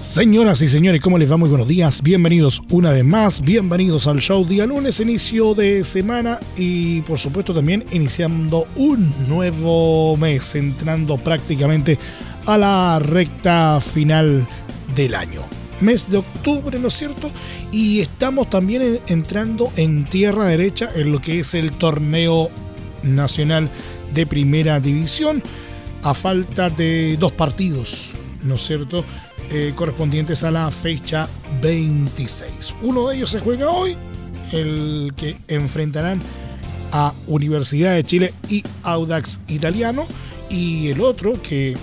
Señoras y señores, ¿cómo les va? Muy buenos días, bienvenidos una vez más, bienvenidos al show día lunes, inicio de semana y por supuesto también iniciando un nuevo mes, entrando prácticamente a la recta final del año. Mes de octubre, ¿no es cierto? Y estamos también entrando en tierra derecha en lo que es el torneo nacional de primera división, a falta de 2 partidos, ¿no es cierto?, correspondientes a la fecha 26. Uno de ellos se juega hoy, el que enfrentarán a Universidad de Chile y Audax Italiano, y el otro que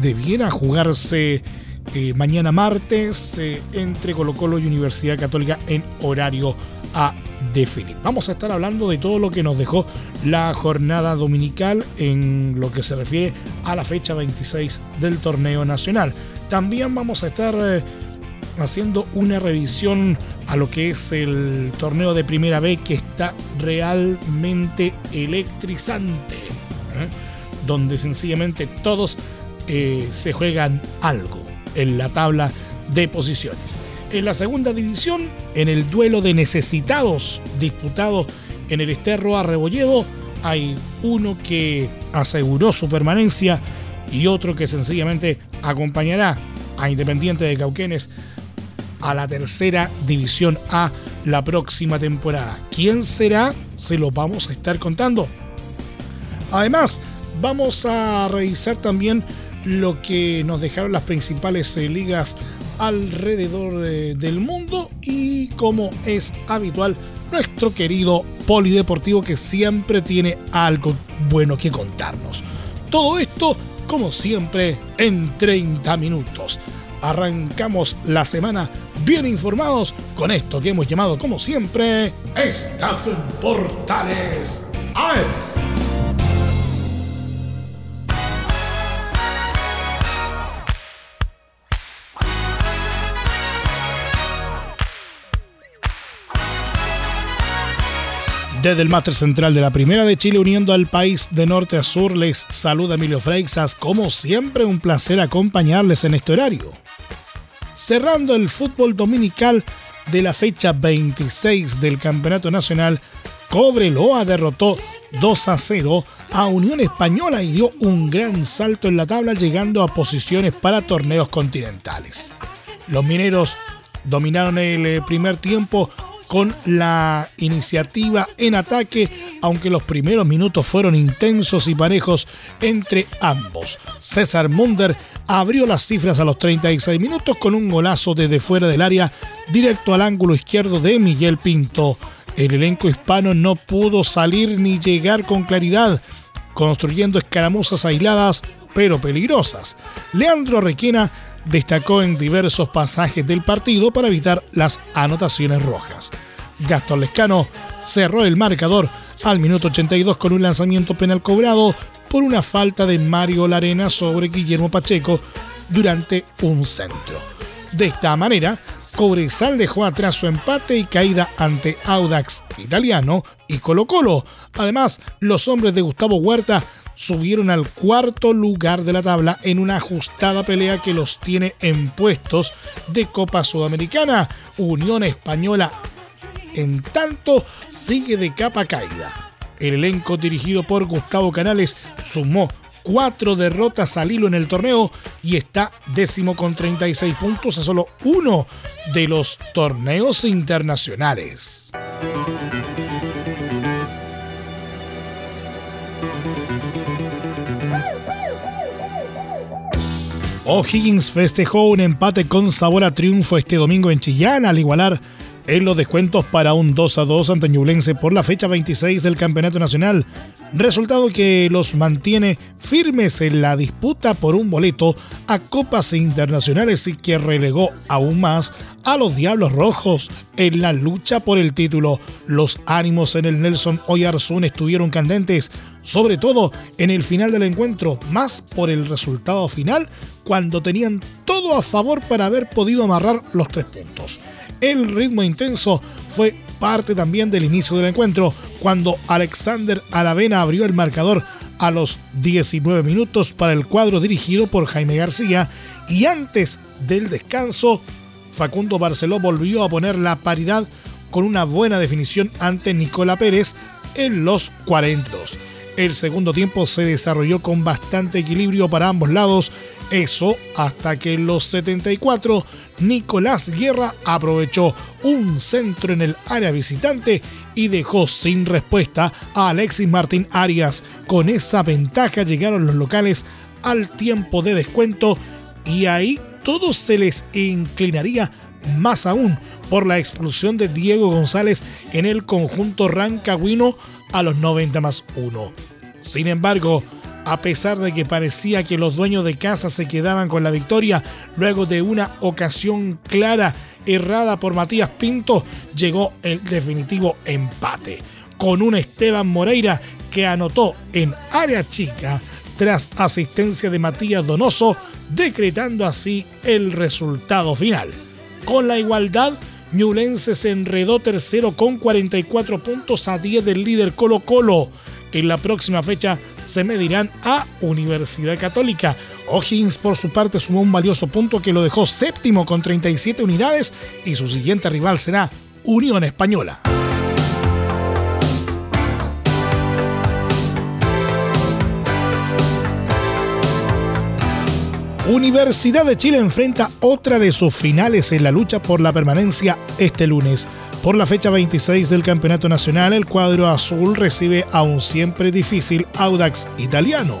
debiera jugarse mañana martes entre Colo Colo y Universidad Católica en horario a definir. Vamos a estar hablando de todo lo que nos dejó la jornada dominical en lo que se refiere a la fecha 26 del torneo nacional. También vamos a estar haciendo una revisión a lo que es el torneo de Primera B, que está realmente electrizante, donde sencillamente todos se juegan algo en la tabla de posiciones. En la segunda división, en el duelo de necesitados disputado en el Esterro Arrebolledo, hay uno que aseguró su permanencia y otro que sencillamente acompañará a Independiente de Cauquenes a la tercera división A la próxima temporada. ¿Quién será? Se lo vamos a estar contando. Además, vamos a revisar también lo que nos dejaron las principales ligas alrededor del mundo y, como es habitual, nuestro querido polideportivo, que siempre tiene algo bueno que contarnos. Todo esto, como siempre, en 30 minutos. Arrancamos la semana bien informados con esto que hemos llamado, como siempre, Estadio en Portales AM. Desde el Máster Central de la Primera de Chile, uniendo al país de norte a sur, les saluda Emilio Freixas. Como siempre, un placer acompañarles en este horario. Cerrando el fútbol dominical de la fecha 26 del Campeonato Nacional, Cobreloa derrotó 2-0 a Unión Española y dio un gran salto en la tabla, llegando a posiciones para torneos continentales. Los mineros dominaron el primer tiempo con la iniciativa en ataque, aunque los primeros minutos fueron intensos y parejos entre ambos. César Munder abrió las cifras a los 36 minutos con un golazo desde fuera del área, directo al ángulo izquierdo de Miguel Pinto. El elenco hispano no pudo salir ni llegar con claridad, construyendo escaramuzas aisladas pero peligrosas. Leandro Requena destacó en diversos pasajes del partido para evitar las anotaciones rojas. Gastón Lescano cerró el marcador al minuto 82 con un lanzamiento penal cobrado por una falta de Mario Larena sobre Guillermo Pacheco durante un centro. De esta manera, Cobresal dejó atrás su empate y caída ante Audax Italiano y Colo Colo. Además, los hombres de Gustavo Huerta subieron al cuarto lugar de la tabla en una ajustada pelea que los tiene en puestos de Copa Sudamericana. Unión Española, en tanto, sigue de capa caída. El elenco dirigido por Gustavo Canales sumó 4 derrotas al hilo en el torneo y está 10º con 36 puntos a solo 1 de los torneos internacionales. O'Higgins festejó un empate con sabor a triunfo este domingo en Chillán al igualar en los descuentos para un 2-2 ante Ñublense por la fecha 26 del Campeonato Nacional, resultado que los mantiene firmes en la disputa por un boleto a Copas Internacionales y que relegó aún más a los Diablos Rojos en la lucha por el título. Los ánimos en el Nelson Oyarzún estuvieron candentes, sobre todo en el final del encuentro, más por el resultado final, cuando tenían todo a favor para haber podido amarrar los 3 puntos. El ritmo intenso fue parte también del inicio del encuentro, cuando Alexander Alavena abrió el marcador a los 19 minutos para el cuadro dirigido por Jaime García, y antes del descanso Facundo Barceló volvió a poner la paridad con una buena definición ante Nicolás Pérez en los 42. El segundo tiempo se desarrolló con bastante equilibrio para ambos lados, eso hasta que en los 74 Nicolás Guerra aprovechó un centro en el área visitante y dejó sin respuesta a Alexis Martín Arias. Con esa ventaja llegaron los locales al tiempo de descuento y ahí todo se les inclinaría más aún por la expulsión de Diego González en el conjunto rancagüino a los 90+1. Sin embargo, a pesar de que parecía que los dueños de casa se quedaban con la victoria, luego de una ocasión clara errada por Matías Pinto, llegó el definitivo empate, con un Esteban Moreira que anotó en área chica tras asistencia de Matías Donoso, decretando así el resultado final. Con la igualdad, Ñublense se enredó tercero con 44 puntos a 10 del líder Colo Colo. En la próxima fecha se medirán a Universidad Católica. O'Higgins, por su parte, sumó un valioso punto que lo dejó séptimo con 37 unidades y su siguiente rival será Unión Española. Universidad de Chile enfrenta otra de sus finales en la lucha por la permanencia este lunes. Por la fecha 26 del Campeonato Nacional, el cuadro azul recibe a un siempre difícil Audax italiano,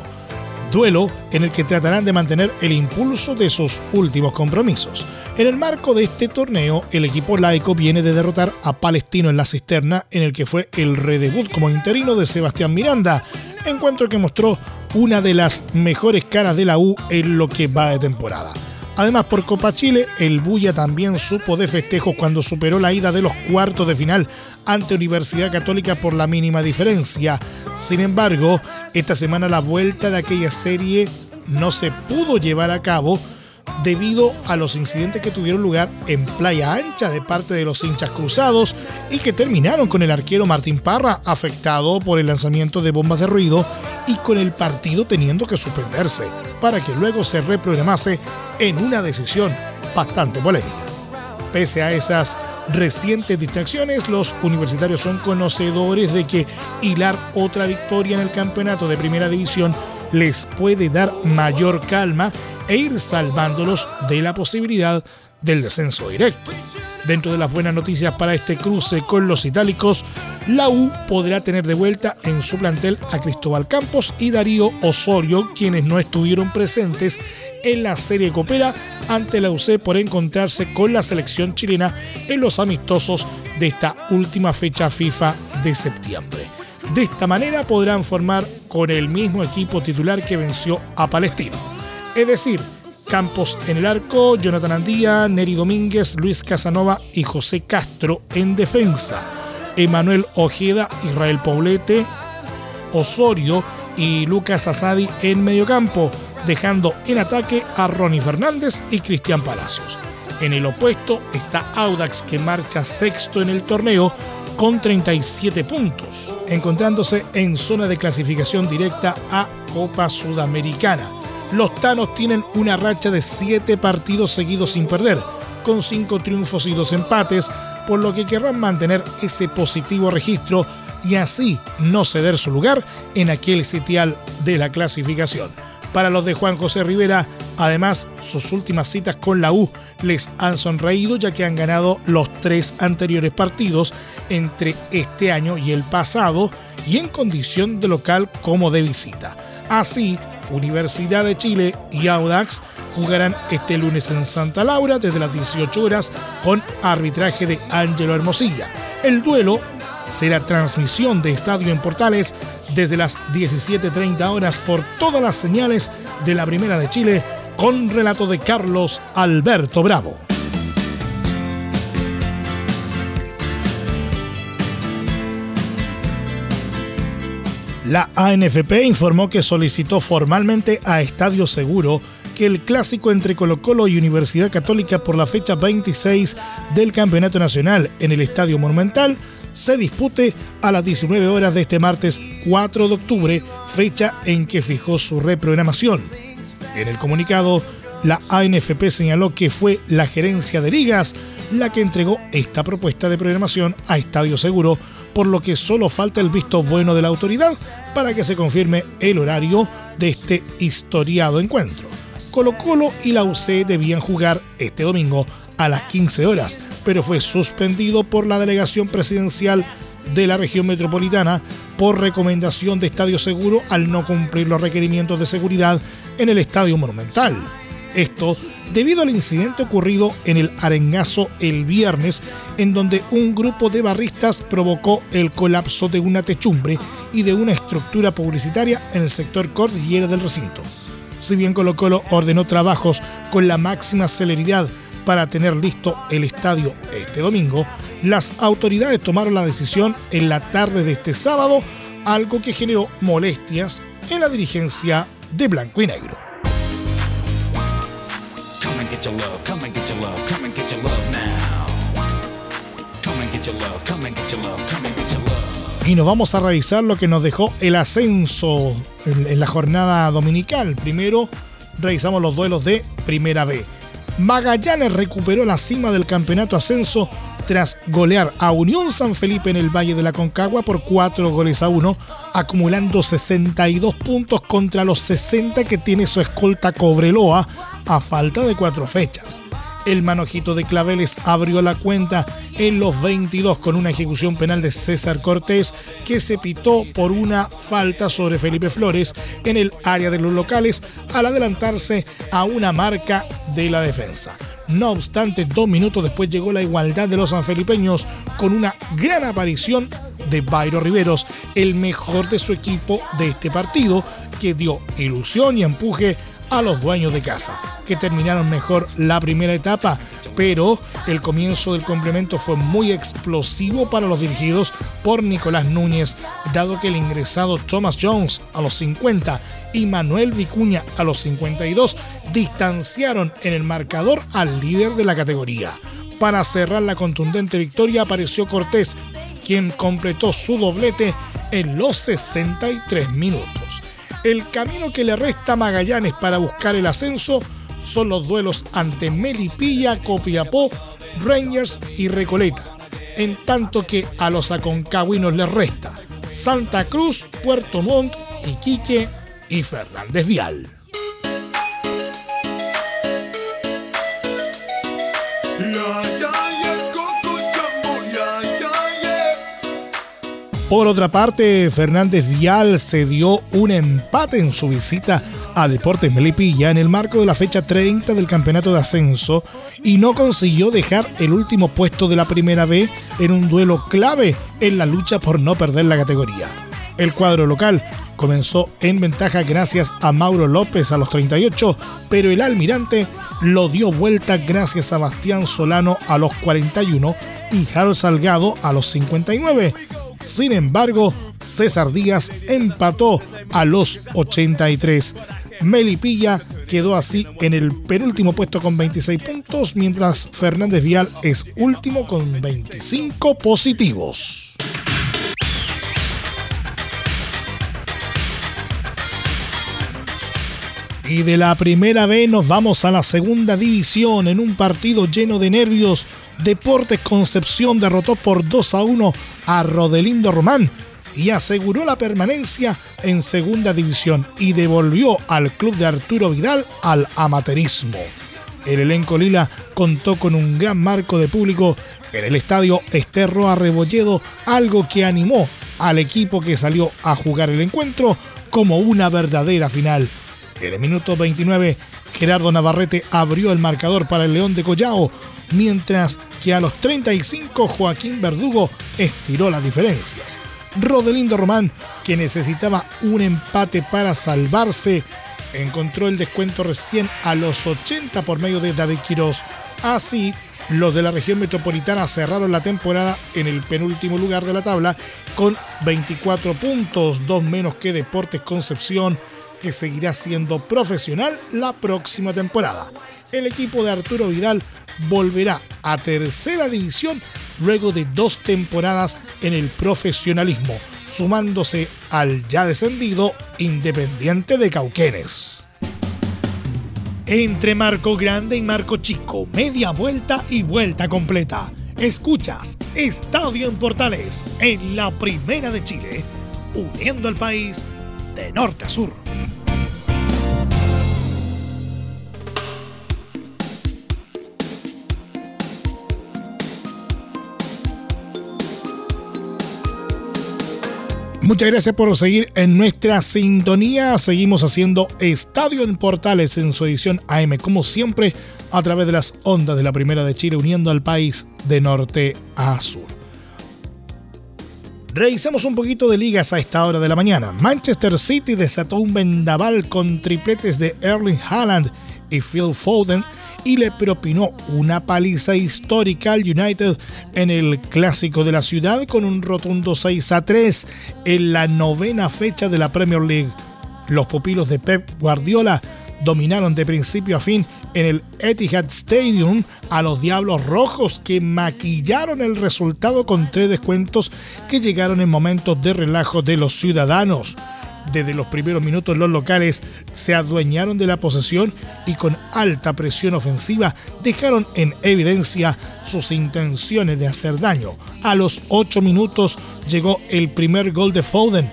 duelo en el que tratarán de mantener el impulso de sus últimos compromisos. En el marco de este torneo, el equipo laico viene de derrotar a Palestino en la Cisterna, en el que fue el redebut como interino de Sebastián Miranda, encuentro que mostró una de las mejores caras de la U en lo que va de temporada. Además, por Copa Chile, el Bulla también supo de festejos cuando superó la ida de los cuartos de final ante Universidad Católica por la mínima diferencia. Sin embargo, esta semana la vuelta de aquella serie no se pudo llevar a cabo debido a los incidentes que tuvieron lugar en Playa Ancha de parte de los hinchas cruzados y que terminaron con el arquero Martín Parra afectado por el lanzamiento de bombas de ruido y con el partido teniendo que suspenderse para que luego se reprogramase en una decisión bastante polémica. Pese a esas recientes distracciones, los universitarios son conocedores de que hilar otra victoria en el campeonato de primera división les puede dar mayor calma e ir salvándolos de la posibilidad del descenso directo. Dentro de las buenas noticias para este cruce con los itálicos, la U podrá tener de vuelta en su plantel a Cristóbal Campos y Darío Osorio, quienes no estuvieron presentes en la Serie Copera ante la UC por encontrarse con la selección chilena en los amistosos de esta última fecha FIFA de septiembre. De esta manera podrán formar con el mismo equipo titular que venció a Palestino. Es decir, Campos en el arco, Jonathan Andía, Neri Domínguez, Luis Casanova y José Castro en defensa, Emanuel Ojeda, Israel Paulete, Osorio y Lucas Asadi en mediocampo, dejando en ataque a Ronnie Fernández y Cristian Palacios. En el opuesto está Audax, que marcha sexto en el torneo con 37 puntos, encontrándose en zona de clasificación directa a Copa Sudamericana. Los tanos tienen una racha de 7 partidos seguidos sin perder, con 5 triunfos y 2 empates, por lo que querrán mantener ese positivo registro y así no ceder su lugar en aquel sitial de la clasificación. Para los de Juan José Rivera, además, sus últimas citas con la U les han sonreído, ya que han ganado los 3 anteriores partidos entre este año y el pasado, y en condición de local como de visita. Así, Universidad de Chile y Audax jugarán este lunes en Santa Laura desde las 18 horas con arbitraje de Ángelo Hermosilla. El duelo será transmisión de Estadio en Portales desde las 17:30 horas por todas las señales de la Primera de Chile con relato de Carlos Alberto Bravo. La ANFP informó que solicitó formalmente a Estadio Seguro que el clásico entre Colo-Colo y Universidad Católica por la fecha 26 del Campeonato Nacional en el Estadio Monumental se dispute a las 19 horas de este martes 4 de octubre, fecha en que fijó su reprogramación. En el comunicado, la ANFP señaló que fue la gerencia de ligas la que entregó esta propuesta de programación a Estadio Seguro, por lo que solo falta el visto bueno de la autoridad para que se confirme el horario de este historiado encuentro. Colo-Colo y la UC debían jugar este domingo a las 15 horas, pero fue suspendido por la delegación presidencial de la región metropolitana por recomendación de Estadio Seguro al no cumplir los requerimientos de seguridad en el Estadio Monumental. Esto debido al incidente ocurrido en el Arengazo el viernes, en donde un grupo de barristas provocó el colapso de una techumbre y de una estructura publicitaria en el sector cordillera del recinto. Si bien Colo-Colo ordenó trabajos con la máxima celeridad para tener listo el estadio este domingo, las autoridades tomaron la decisión en la tarde de este sábado, algo que generó molestias en la dirigencia de Blanco y Negro. Y nos vamos a revisar lo que nos dejó el ascenso en la jornada dominical. Primero revisamos los duelos de Primera B. Magallanes recuperó la cima del campeonato ascenso tras golear a Unión San Felipe en el Valle de la Concagua por 4-1, acumulando 62 puntos contra los 60 que tiene su escolta Cobreloa a falta de 4 fechas. El manojito de Claveles abrió la cuenta en los 22 con una ejecución penal de César Cortés que se pitó por una falta sobre Felipe Flores en el área de los locales al adelantarse a una marca de la defensa. No obstante, 2 minutos después llegó la igualdad de los sanfelipeños con una gran aparición de Bayro Riveros, el mejor de su equipo de este partido, que dio ilusión y empuje a los dueños de casa, que terminaron mejor la primera etapa, pero el comienzo del complemento fue muy explosivo para los dirigidos por Nicolás Núñez, dado que el ingresado Thomas Jones a los 50 y Manuel Vicuña a los 52 distanciaron en el marcador al líder de la categoría. Para cerrar la contundente victoria apareció Cortés, quien completó su doblete en los 63 minutos. El camino que le resta a Magallanes para buscar el ascenso son los duelos ante Melipilla, Copiapó, Rangers y Recoleta, en tanto que a los aconcagüinos les resta Santa Cruz, Puerto Montt, Iquique y Fernández Vial. Por otra parte, Fernández Vial se dio un empate en su visita a Deportes Melipilla en el marco de la fecha 30 del campeonato de ascenso y no consiguió dejar el último puesto de la Primera B en un duelo clave en la lucha por no perder la categoría. El cuadro local comenzó en ventaja gracias a Mauro López a los 38, pero el Almirante lo dio vuelta gracias a Bastián Solano a los 41 y Harold Salgado a los 59. Sin embargo, César Díaz empató a los 83. Melipilla quedó así en el penúltimo puesto con 26 puntos, mientras Fernández Vial es último con 25 positivos. Y de la Primera B nos vamos a la Segunda División en un partido lleno de nervios. Deportes Concepción derrotó por 2-1 a Rodelindo Román y aseguró la permanencia en Segunda División y devolvió al club de Arturo Vidal al amateurismo. El elenco lila contó con un gran marco de público en el estadio Esterroa Rebolledo, algo que animó al equipo que salió a jugar el encuentro como una verdadera final. En el minuto 29, Gerardo Navarrete abrió el marcador para el León de Collao, mientras que a los 35 Joaquín Verdugo estiró las diferencias. Rodelindo Román, que necesitaba un empate para salvarse, encontró el descuento recién a los 80 por medio de David Quirós. Así, los de la región metropolitana cerraron la temporada en el penúltimo lugar de la tabla con 24 puntos, 2 menos que Deportes Concepción, que seguirá siendo profesional la próxima temporada. El equipo de Arturo Vidal volverá a tercera división luego de 2 temporadas en el profesionalismo, sumándose al ya descendido Independiente de Cauquenes. Entre Marco Grande y Marco Chico, media vuelta y vuelta completa. Escuchas Estadio en Portales, en la Primera de Chile, uniendo al país de norte a sur. Muchas gracias por seguir en nuestra sintonía. Seguimos haciendo Estadio en Portales en su edición AM, como siempre, a través de las ondas de la Primera de Chile, uniendo al país de norte a sur. Revisemos un poquito de ligas a esta hora de la mañana. Manchester City desató un vendaval con tripletes de Erling Haaland y Phil Foden y le propinó una paliza histórica al United en el Clásico de la Ciudad con un rotundo 6-3 en la 9ª fecha de la Premier League. Los pupilos de Pep Guardiola dominaron de principio a fin en el Etihad Stadium a los Diablos Rojos, que maquillaron el resultado con 3 descuentos que llegaron en momentos de relajo de los ciudadanos. Desde los primeros minutos los locales se adueñaron de la posesión y con alta presión ofensiva dejaron en evidencia sus intenciones de hacer daño. A los 8 minutos llegó el primer gol de Foden.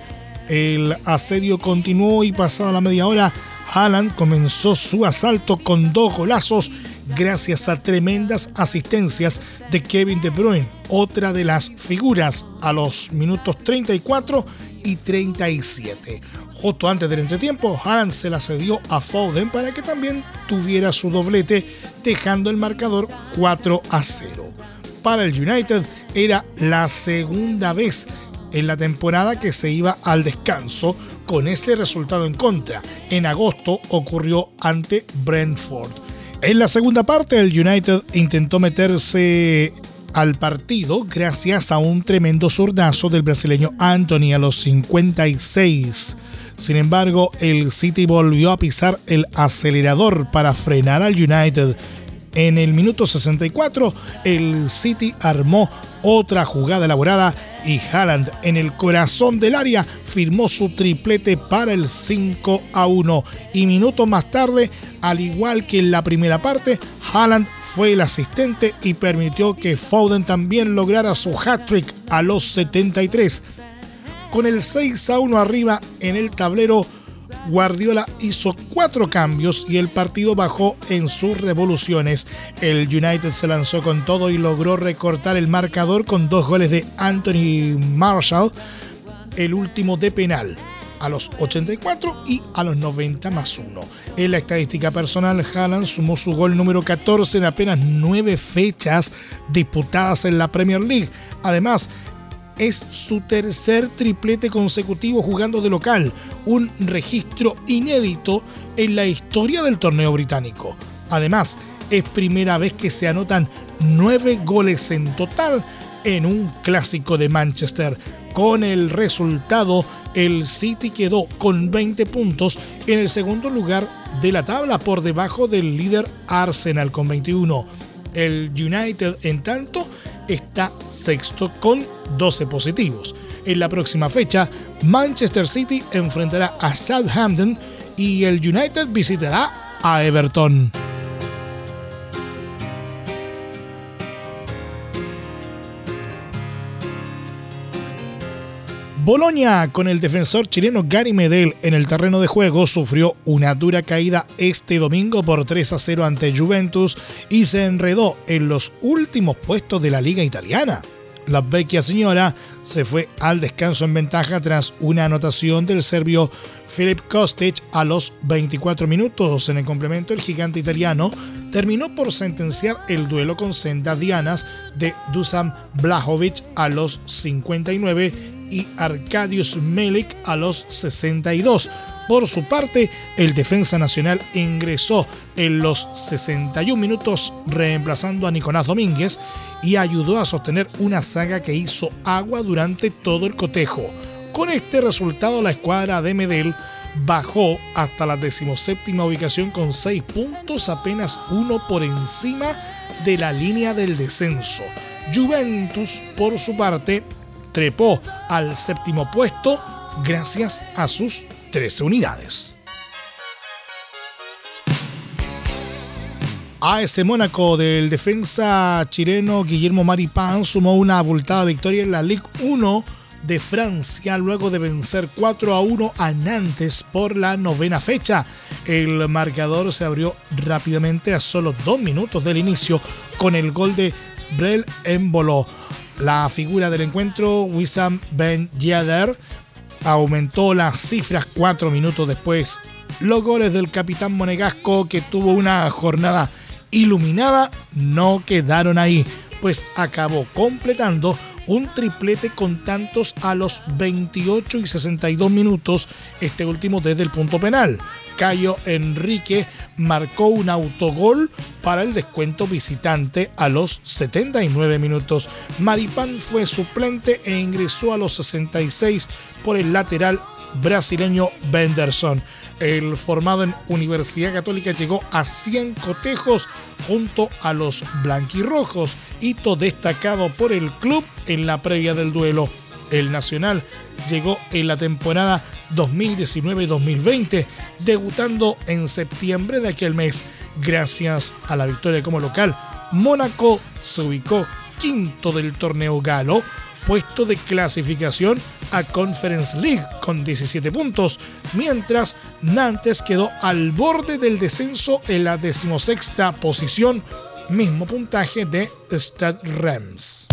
El asedio continuó y pasada la media hora, Haaland comenzó su asalto con 2 golazos gracias a tremendas asistencias de Kevin De Bruyne, otra de las figuras, a los minutos 34 y 37. Justo antes del entretiempo, Haaland se la cedió a Foden para que también tuviera su doblete, dejando el marcador 4-0. Para el United era la segunda vez en la temporada que se iba al descanso con ese resultado en contra. En agosto ocurrió ante Brentford. En la segunda parte, el United intentó meterse al partido gracias a un tremendo zurdazo del brasileño Antony a los 56. Sin embargo, el City volvió a pisar el acelerador para frenar al United. En el minuto 64, el City armó otra jugada elaborada y Haaland, en el corazón del área, firmó su triplete para el 5-1. Y minutos más tarde, al igual que en la primera parte, Haaland fue el asistente y permitió que Foden también lograra su hat-trick a los 73. Con el 6-1 arriba en el tablero, Guardiola hizo 4 cambios y el partido bajó en sus revoluciones. El United se lanzó con todo y logró recortar el marcador con 2 goles de Anthony Marshall, el último de penal, a los 84 y a los 90+1. En la estadística personal, Haaland sumó su gol número 14 en apenas 9 fechas disputadas en la Premier League. Además, es su tercer triplete consecutivo jugando de local, un registro inédito en la historia del torneo británico. Además, es primera vez que se anotan 9 goles en total en un clásico de Manchester. Con el resultado, el City quedó con 20 puntos en el segundo lugar de la tabla, por debajo del líder Arsenal con 21. El United, en tanto, está sexto con 12 positivos. En la próxima fecha, Manchester City enfrentará a Southampton y el United visitará a Everton. Boloña, con el defensor chileno Gary Medel en el terreno de juego, sufrió una dura caída este domingo por 3-0 ante Juventus y se enredó en los últimos puestos de la liga italiana. La Vecchia Signora se fue al descanso en ventaja tras una anotación del serbio Filip Kostic a los 24 minutos. En el complemento, el gigante italiano terminó por sentenciar el duelo con sendas dianas de Dusan Blahovic a los 59 y Arkadiusz Milik a los 62. Por su parte, el defensa nacional ingresó en los 61 minutos reemplazando a Nicolás Domínguez y ayudó a sostener una saga que hizo agua durante todo el cotejo. Con este resultado, la escuadra de Medel bajó hasta la 17ª ubicación con 6 puntos, apenas uno por encima de la línea del descenso. Juventus, por su parte, trepó al 7º puesto gracias a sus 13 unidades. AS Mónaco del defensa chileno Guillermo Maripán sumó una abultada victoria en la Ligue 1 de Francia luego de vencer 4-1 a Nantes por la 9ª fecha. El marcador se abrió rápidamente a solo 2 minutos del inicio con el gol de Brel Embolo. La figura del encuentro, Wissam Ben Yedder, aumentó las cifras 4 minutos después. Los goles del capitán monegasco, que tuvo una jornada iluminada, no quedaron ahí, pues acabó completando un triplete con tantos a los 28 y 62 minutos, este último desde el punto penal. Cayo Enrique marcó un autogol para el descuento visitante a los 79 minutos. Maripán fue suplente e ingresó a los 66 por el lateral brasileño Benderson. El formado en Universidad Católica llegó a 100 cotejos junto a los blanquirrojos, hito destacado por el club en la previa del duelo. El Nacional llegó en la temporada 2019-2020, debutando en septiembre de aquel mes. Gracias a la victoria como local, Mónaco se ubicó quinto del torneo galo, puesto de clasificación a Conference League con 17 puntos, mientras Nantes quedó al borde del descenso en la 16ª posición, mismo puntaje de Stade Reims.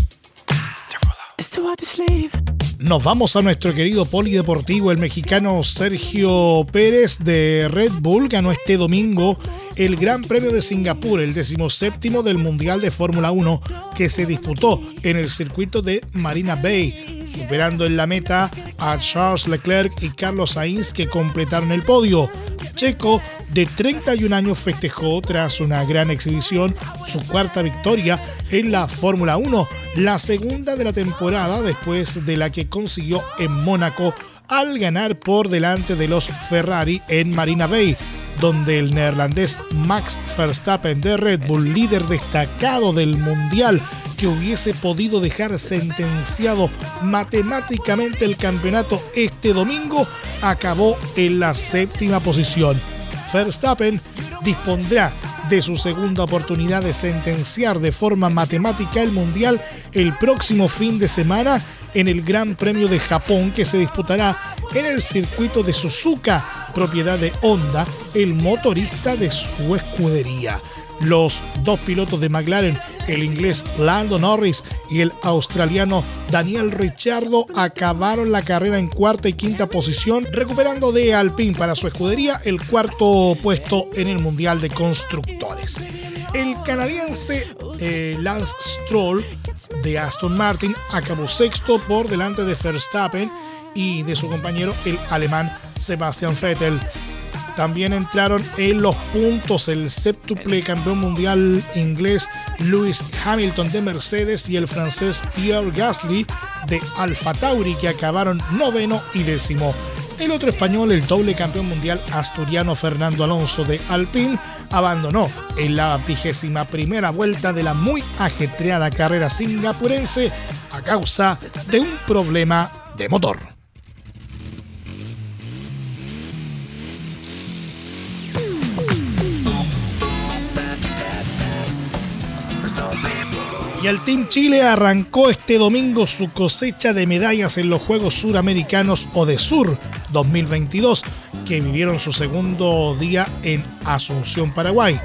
Nos vamos a nuestro querido polideportivo. El mexicano Sergio Pérez de Red Bull ganó este domingo el Gran Premio de Singapur, el 17º del Mundial de Fórmula 1, que se disputó en el circuito de Marina Bay, superando en la meta a Charles Leclerc y Carlos Sainz, que completaron el podio. Checo, de 31 años, festejó tras una gran exhibición su cuarta victoria en la Fórmula 1, la segunda de la temporada después de la que consiguió en Mónaco al ganar por delante de los Ferrari en Marina Bay, donde el neerlandés Max Verstappen de Red Bull, líder destacado del Mundial, que hubiese podido dejar sentenciado matemáticamente el campeonato este domingo, acabó en la 7ª posición. Verstappen dispondrá de su segunda oportunidad de sentenciar de forma matemática el Mundial el próximo fin de semana en el Gran Premio de Japón, que se disputará en el circuito de Suzuka, propiedad de Honda, el motorista de su escudería. Los dos pilotos de McLaren, el inglés Lando Norris y el australiano Daniel Ricciardo, acabaron la carrera en cuarta y quinta posición, recuperando de Alpine para su escudería el cuarto puesto en el Mundial de Constructores. El canadiense Lance Stroll de Aston Martin acabó sexto por delante de Verstappen y de su compañero el alemán Sebastian Vettel. También entraron en los puntos el séptuple campeón mundial inglés Lewis Hamilton de Mercedes y el francés Pierre Gasly de Alfa Tauri, que acabaron 9º y 10º. El otro español, el doble campeón mundial asturiano Fernando Alonso de Alpine, abandonó en la 21ª vuelta de la muy ajetreada carrera singapurense a causa de un problema de motor. Y el Team Chile arrancó este domingo su cosecha de medallas en los Juegos Suramericanos o de Sur 2022, que vivieron su segundo día en Asunción, Paraguay.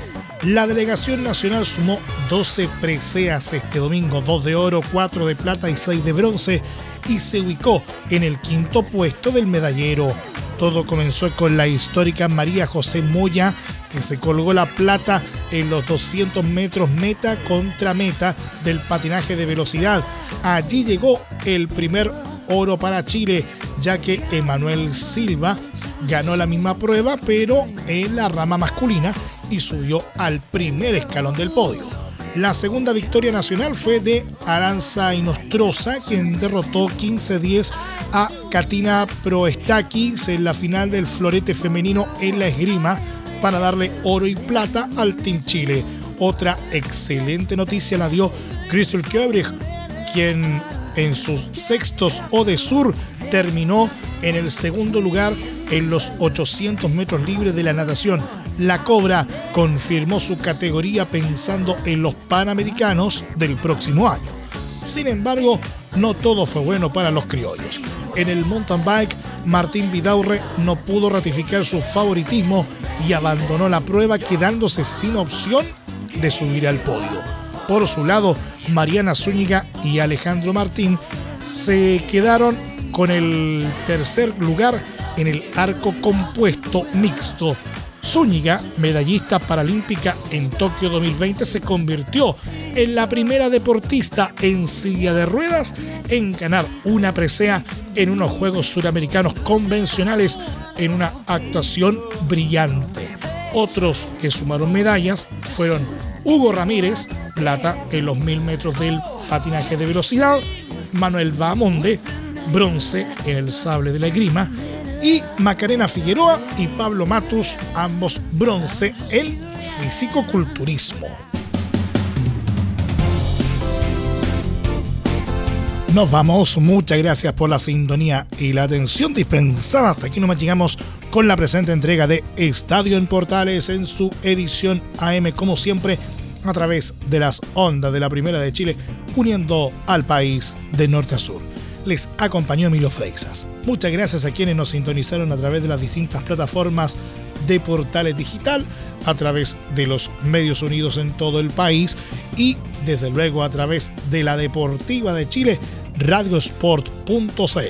La delegación nacional sumó 12 preseas este domingo, 2 de oro, 4 de plata y 6 de bronce, y se ubicó en el quinto puesto del medallero. Todo comenzó con la histórica María José Moya, que se colgó la plata en los 200 metros meta contra meta del patinaje de velocidad. Allí llegó el primer oro para Chile, ya que Emanuel Silva ganó la misma prueba, pero en la rama masculina, y subió al primer escalón del podio. La segunda victoria nacional fue de Aranza Inostroza, quien derrotó 15-10 a Katina Proestakis en la final del florete femenino en la esgrima, para darle oro y plata al Team Chile. Otra excelente noticia la dio Christel Koebrig, quien en sus sextos ODESUR terminó en el segundo lugar en los 800 metros libres de la natación. La Cobra confirmó su categoría pensando en los Panamericanos del próximo año. Sin embargo, no todo fue bueno para los criollos. En el mountain bike, Martín Vidaurre no pudo ratificar su favoritismo y abandonó la prueba, quedándose sin opción de subir al podio. Por su lado, Mariana Zúñiga y Alejandro Martín se quedaron con el tercer lugar en el arco compuesto mixto. Zúñiga, medallista paralímpica en Tokio 2020, se convirtió en la primera deportista en silla de ruedas en ganar una presea en unos Juegos Suramericanos convencionales, en una actuación brillante. Otros que sumaron medallas fueron Hugo Ramírez, plata en los 1000 metros del patinaje de velocidad, Manuel Bahamonde, bronce en el sable de la esgrima, y Macarena Figueroa y Pablo Matus, ambos bronce en fisicoculturismo. Nos vamos, muchas gracias por la sintonía y la atención dispensada. Hasta aquí nomás llegamos con la presente entrega de Estadio en Portales en su edición AM, como siempre, a través de las ondas de la Primera de Chile, uniendo al país de norte a sur. Les acompañó Emilio Freixas. Muchas gracias a quienes nos sintonizaron a través de las distintas plataformas de Portales Digital, a través de los medios unidos en todo el país y desde luego a través de la Deportiva de Chile, radiosport.cl.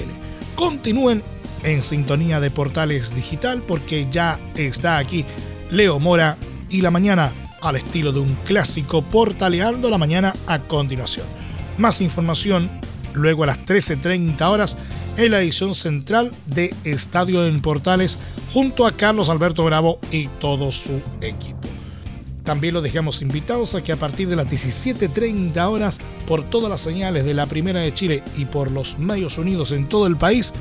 Continúen en sintonía de Portales Digital, porque ya está aquí Leo Mora y la mañana al estilo de un clásico, Portaleando la mañana a continuación. Más información luego a las 13:30 horas en la edición central de Estadio en Portales, junto a Carlos Alberto Bravo y todo su equipo. También los dejamos invitados a que a partir de las 17:30 horas, por todas las señales de la Primera de Chile y por los medios unidos en todo el país,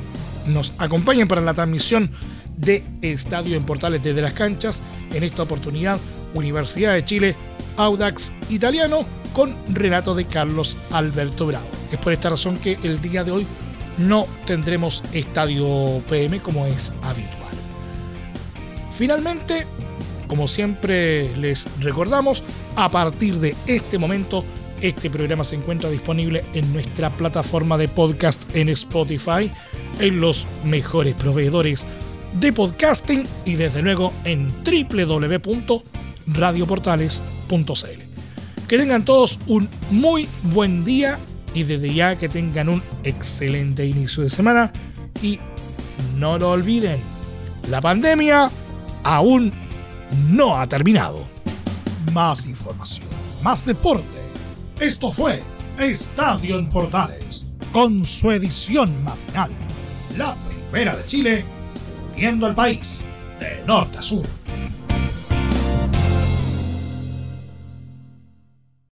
nos acompañen para la transmisión de Estadio en Portales desde las canchas. En esta oportunidad, Universidad de Chile, Audax Italiano, con relato de Carlos Alberto Bravo. Es por esta razón que el día de hoy no tendremos Estadio PM como es habitual. Finalmente, como siempre les recordamos, a partir de este momento, este programa se encuentra disponible en nuestra plataforma de podcast en Spotify, en los mejores proveedores de podcasting y desde luego en www.radioportales.cl. Que tengan todos un muy buen día y desde ya que tengan un excelente inicio de semana. Y no lo olviden, la pandemia aún no ha terminado. Más información, más deporte. Esto fue Estadio en Portales, con su edición matinal. La Primera de Chile, uniendo al país de norte a sur.